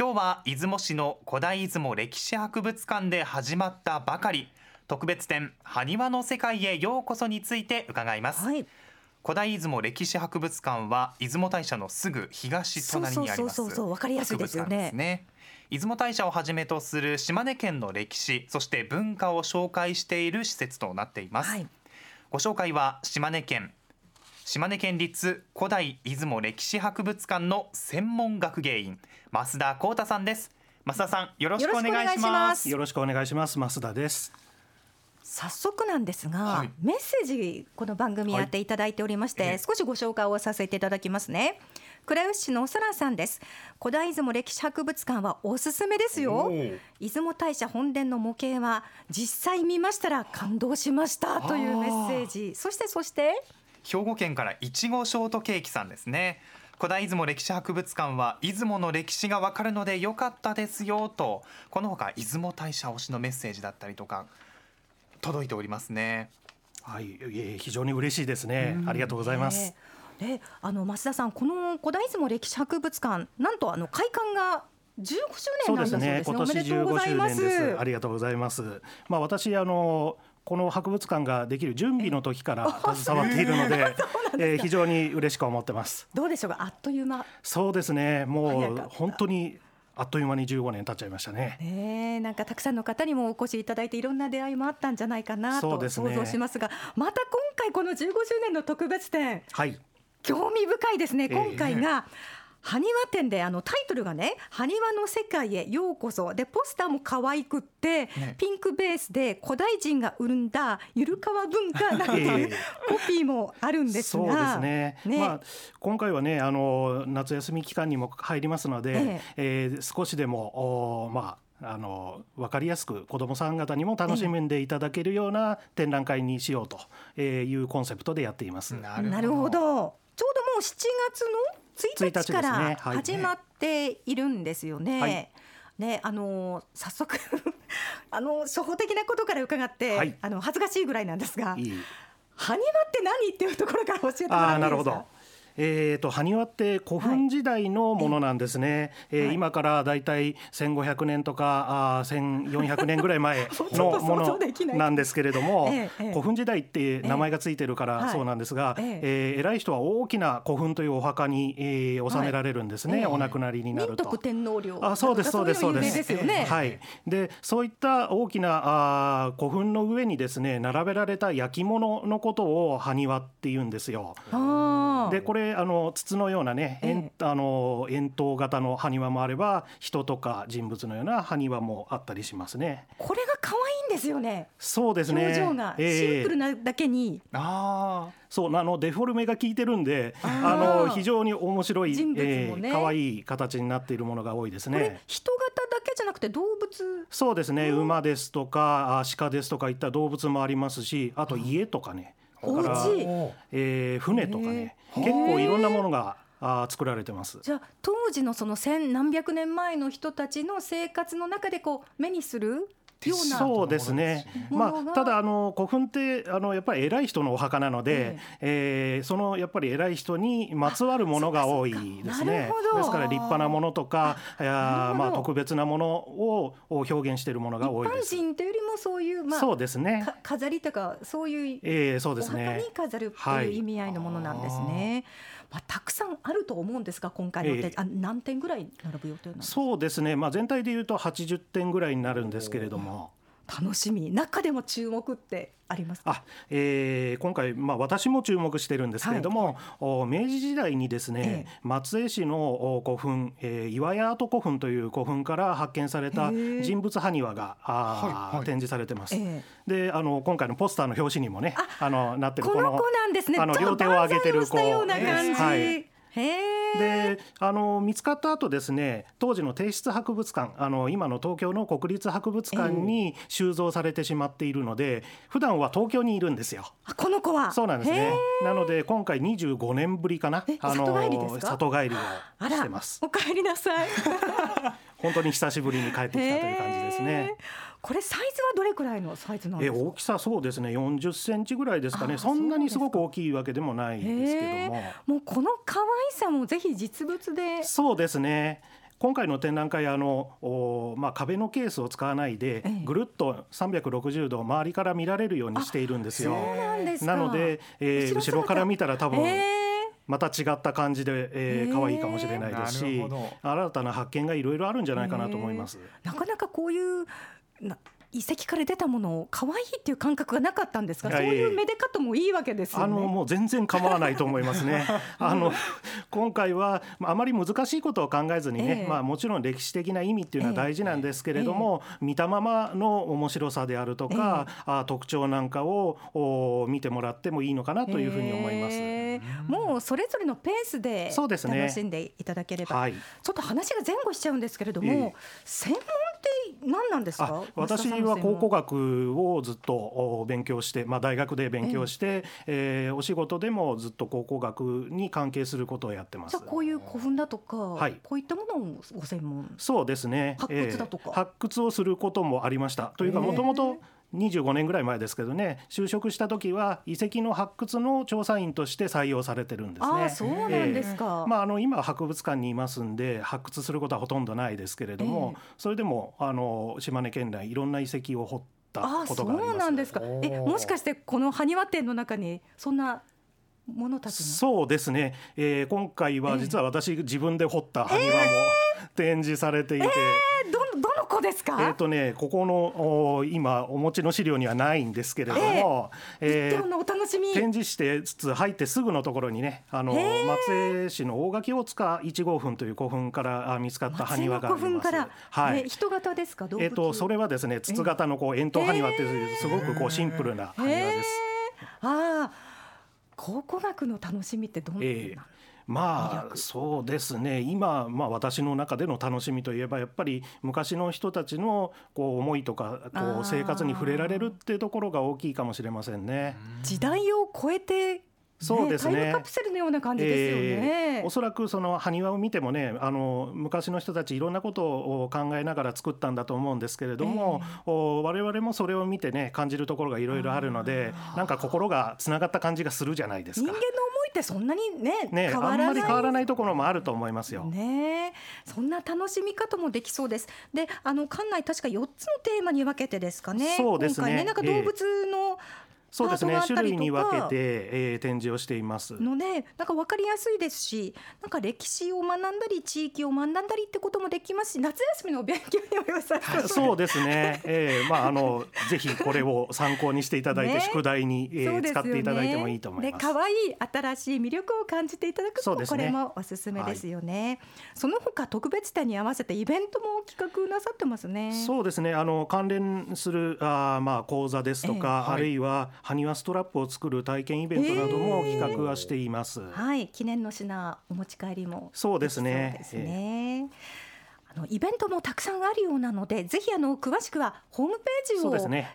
今日は出雲市の古代出雲歴史博物館で始まったばかり特別展埴輪の世界へようこそについて伺います、はい、古代出雲歴史博物館は出雲大社のすぐ東隣にあります。そう、分かりやすいですよね。出雲大社をはじめとする島根県の歴史そして文化を紹介している施設となっています、はい、ご紹介は島根県立古代出雲歴史博物館の専門学芸員増田光太さんです。増田さんよろしくお願いします。よろしくお願いします。増田です。早速なんですが、はい、メッセージこの番組やっていただいておりまして、はい、少しご紹介をさせていただきますね。倉吉市のおそらさんです。古代出雲歴史博物館はおすすめですよ。出雲大社本殿の模型は実際見ましたら感動しましたというメッセージ。そして兵庫県からいちごショートケーキさんですね。古代出雲歴史博物館は出雲の歴史がわかるので良かったですよと、このほか出雲大社推しのメッセージだったりとか届いておりますね。はい、非常に嬉しいですね。ありがとうございます、で増田さん、この古代出雲歴史博物館なんと開館が15周年なんだそうですね。そうですね、今年15周年です。ありがとうございます。私この博物館ができる準備の時から携わっているので、非常に嬉しく思ってます。どうでしょうか、あっという間。そうですね、もう本当にあっという間に15年経っちゃいました ね。なんかたくさんの方にもお越しいただいていろんな出会いもあったんじゃないかなと想像しますが、また今回この15周年の特別展、はい、興味深いですね。今回が埴輪展でタイトルがね、埴輪の世界へようこそで、ポスターも可愛くって、ね、ピンクベースで古代人が生んだゆるかわ文化なんていうコピーもあるんですが、そうですね、今回はね夏休み期間にも入りますので、少しでも分かりやすく子どもさん方にも楽しんでいただけるような展覧会にしようというコンセプトでやっています。なるほど。ちょうどもう7月の1日から始まっているんですよね。早速初歩的なことから伺って、はい、恥ずかしいぐらいなんですが、埴輪って何っていうところから教えてもらっていいですか。埴輪って古墳時代のものなんですね、今からだいたい1500年とか1400年ぐらい前のものなんですけれども、古墳時代って名前がついてるからそうなんですが、偉い人は大きな古墳というお墓に納められるんですね、お亡くなりになると。仁徳天皇陵とかそういう有名ですよね。でそういった大きな古墳の上にですね並べられた焼き物のことを埴輪って言うんですよ。でこれ筒のようなね、円筒型の埴輪もあれば人とか人物のような埴輪もあったりしますね。これが可愛いんですよね。そうですね、表情がシンプルなだけに、そうデフォルメが効いてるんで非常に面白い人物もね、可愛い形になっているものが多いですね。これ人型だけじゃなくて動物。そうですね、馬ですとか鹿ですとかいった動物もありますし、あと家とかね、船とかね、結構いろんなものが作られてます。じゃあ当時のその千何百年前の人たちの生活の中で目にするような。そうですね、ただ古墳ってやっぱり偉い人のお墓なので、そのやっぱり偉い人にまつわるものが多いですね。ですから立派なものとか特別なものを表現しているものが多いです。一般人というよりもそういう、そうですね、飾りとかそういう、そうですね、お墓に飾るっていう意味合いのものなんですね。たくさんあると思うんですが今回の展示、何点ぐらい並ぶ予定なんですか。そうですね、全体でいうと80点ぐらいになるんですけれども、楽しみ。中でも注目ってありますか。今回、私も注目してるんですけれども、明治時代にですね、松江市の古墳、岩屋跡古墳という古墳から発見された人物埴輪が、展示されてます、で今回のポスターの表紙にもねなってるこの子なんですね。両手を上げてる子ような感じ、で見つかった後ですね、当時の帝室博物館、今の東京の国立博物館に収蔵されてしまっているので、普段は東京にいるんですよ。この子はそうなんですね。なので今回25年ぶりかな、里帰りですか。里帰りをしてます。お帰りなさい本当に久しぶりに帰ってきたという感じですね。これサイズはどれくらいのサイズなんですか。大きさそうですね、40センチぐらいですかね。そんなにすごく大きいわけでもないんですけども、もうこの可愛さもぜひ実物で。そうですね、今回の展覧会壁のケースを使わないでぐるっと360度周りから見られるようにしているんですよ。なので、後ろから見たら多分、また違った感じで、可愛いかもしれないですし、新たな発見がいろいろあるんじゃないかなと思います。なかなかこういう遺跡から出たものを可愛いっていう感覚がなかったんですが、そういうめで方もいいわけですよね。もう全然構わないと思いますね今回はあまり難しいことを考えずにね、もちろん歴史的な意味っていうのは大事なんですけれども、見たままの面白さであるとか、特徴なんかを見てもらってもいいのかなというふうに思います。もうそれぞれのペースで楽しんでいただければ、はい、ちょっと話が前後しちゃうんですけれども、専門って何なんですか？私は考古学をずっと勉強して、大学で勉強して、お仕事でもずっと考古学に関係することをやってます。じゃあこういう古墳だとか、こういったものをご専門？そうですね、発掘だとか、発掘をすることもありました。というかもともと25年ぐらい前ですけどね、就職した時は遺跡の発掘の調査員として採用されてるんですね。そうなんですか。今博物館にいますんで発掘することはほとんどないですけれども、それでも島根県内いろんな遺跡を掘ったことがあります。そうなんですか。もしかしてこの埴輪展の中にそんなものたちの？そうですね、今回は実は私、自分で掘った埴輪も展示されていて、ですか？ここの今お持ちの資料にはないんですけれども、お楽しみ展示してつつ入ってすぐのところにね、松江市の大垣大塚1号墳という古墳から見つかった埴輪があります。人型ですか？動物？それはですね、筒型の円筒埴輪というすごくシンプルな埴輪です。考古学の楽しみってどんなの？そうですね、今、私の中での楽しみといえばやっぱり昔の人たちの思いとか生活に触れられるっていうところが大きいかもしれませんね。時代を超えて、そうですね、タイムカプセルのような感じですよね。おそらくその埴輪を見てもね、昔の人たちいろんなことを考えながら作ったんだと思うんですけれども、我々もそれを見てね感じるところがいろいろあるので、なんか心がつながった感じがするじゃないですか。人間のそんなにね、変わらない、あんまり変わらないところもあると思いますよね。そんな楽しみ方もできそうです。で、館内確か4つのテーマに分けてですかね。そうですね、今回ね、なんか動物のそうですね、種類に分けて、展示をしていますので、なんか分かりやすいですし、なんか歴史を学んだり地域を学んだりってこともできますし、夏休みの勉強にも良さそうそうですね、ぜひこれを参考にしていただいて、宿題に、使っていただいてもいいと思います。可愛い新しい魅力を感じていただくと、これもおすすめですよね。その他特別展に合わせてイベントも企画なさってますね。そうですね、関連する講座ですとか、あるいは埴輪ストラップを作る体験イベントなども企画はしています。記念の品お持ち帰りもそうですね。イベントもたくさんあるようなので、ぜひ詳しくはホームページを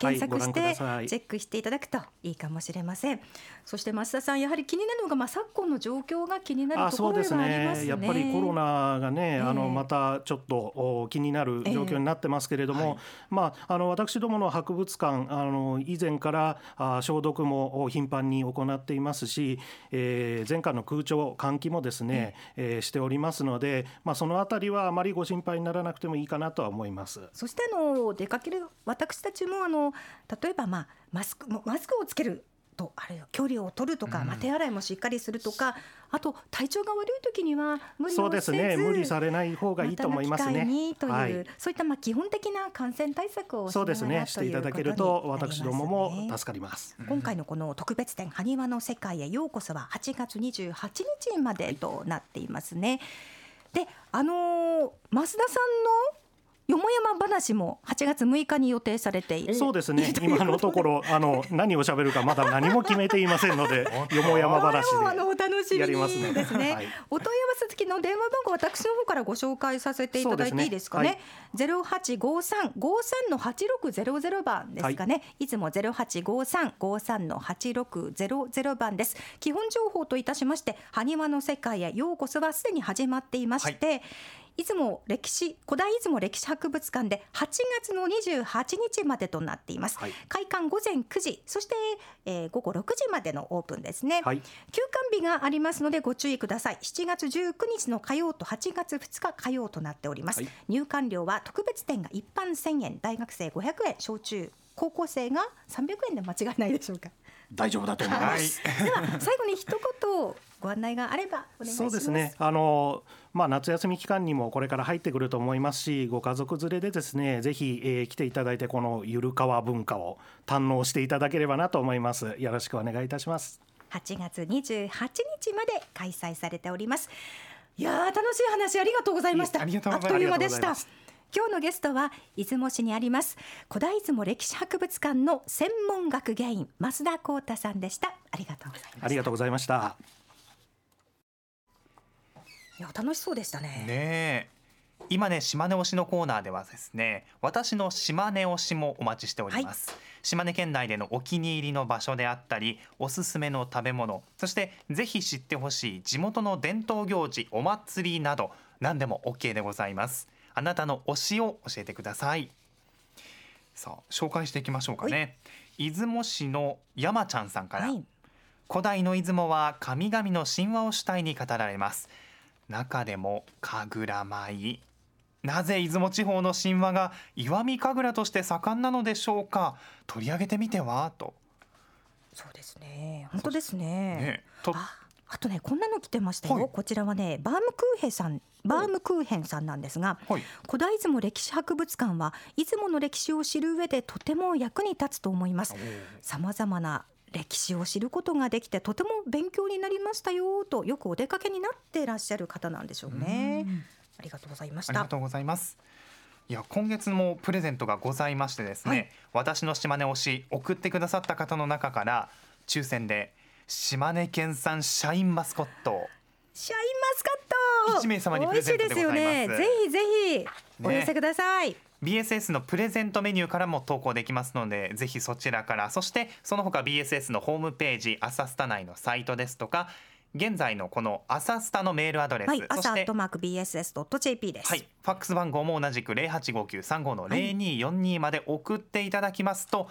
検索してチェックしていただくといいかもしれません。そして増田さん、やはり気になるのが、昨今の状況が気になるところではありますね。そうですね、やっぱりコロナがね、またちょっと気になる状況になってますけれども、私どもの博物館、以前から消毒も頻繁に行っていますし、前回の空調換気もですね、しておりますので、そのあたりはあまりご心配にならなくてもいいかなとは思います。そして出かける私たちも例えば、マスクをつけると、あれ距離を取るとか、手洗いもしっかりするとか、あと体調が悪い時には無理をせず、そうですね、無理されない方がいいと思いますね。またの機会にという、そういった基本的な感染対策をしながらしていただけると、私どもも助かります。今回のこの特別展、埴輪の世界へようこそは8月28日までとなっていますね。で、増田さんのよもやま話も8月6日に予定されている。そうですね、今のところ何をしゃべるかまだ何も決めていませんのでよもやま話でやりますね。お楽しみですね。お問い合わせ付きの電話番号、私の方からご紹介させていただいていいですかね。085353-8600 番ですかね、いつも 085353-8600 番です。基本情報といたしまして、埴輪の世界へようこそはすでに始まっていまして、古代出雲歴史博物館で8月の28日までとなっています、はい、開館午前9時そして、午後6時までのオープンですね、はい、休館日がありますのでご注意ください。7月19日の火曜と8月2日火曜となっております、はい、入館料は特別展が一般1000円、大学生500円、小中高校生が300円で間違いないでしょうか。大丈夫だと思います、はい、では最後に一言ご案内があればお願いします。そうですね、夏休み期間にもこれから入ってくると思いますし、ご家族連れでですねぜひ、来ていただいてこのゆるかわ文化を堪能していただければなと思います。よろしくお願いいたします。8月28日まで開催されております。いや楽しい話ありがとうございました。あっという間でした。今日のゲストは出雲市にあります古代出雲歴史博物館の専門学芸員増田幸太さんでした。ありがとうございました。ありがとうございました。いや楽しそうでした ね。今ね島根推しのコーナーではですね私の島根推しもお待ちしております、はい、島根県内でのお気に入りの場所であったりおすすめの食べ物、そしてぜひ知ってほしい地元の伝統行事お祭りなど何でも OK でございます。あなたの推しを教えてください。さあ紹介していきましょうかね。出雲市の山ちゃんさんから、はい、古代の出雲は神々の神話を主体に語られます。中でも神楽舞、なぜ出雲地方の神話が石見神楽として盛んなのでしょうか、取り上げてみてはと。そうですね、本当です ね。あとねこんなの来てましたよ、はい、こちらはねバームクーヘンさんなんですが、はい、古代出雲歴史博物館は出雲の歴史を知る上でとても役に立つと思います。様々な歴史を知ることができてとても勉強になりましたよと、よくお出かけになっていらっしゃる方なんでしょうね。ありがとうございました。ありがとうございます。いや今月もプレゼントがございましてですね、はい、私の島根推し送ってくださった方の中から抽選で島根県産シャインマスカット1名様にプレゼントでございます。美味しいですよね。ぜひぜひお寄せください、ね、BSS のプレゼントメニューからも投稿できますのでぜひそちらから、そしてその他 BSS のホームページ、朝スタ内のサイトですとか現在のこの朝スタのメールアドレス、はい、そして朝@bss.jp です、はい、ファックス番号も同じく 085935-0242 まで送っていただきますと、はい、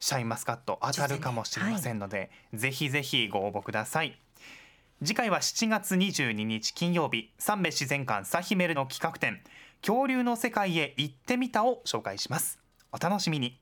シャインマスカット当たるかもしれませんので、はい、ぜひぜひご応募ください。次回は7月22日金曜日、三瓶自然館さひめるの企画展、恐竜の世界へ行ってみたを紹介します。お楽しみに。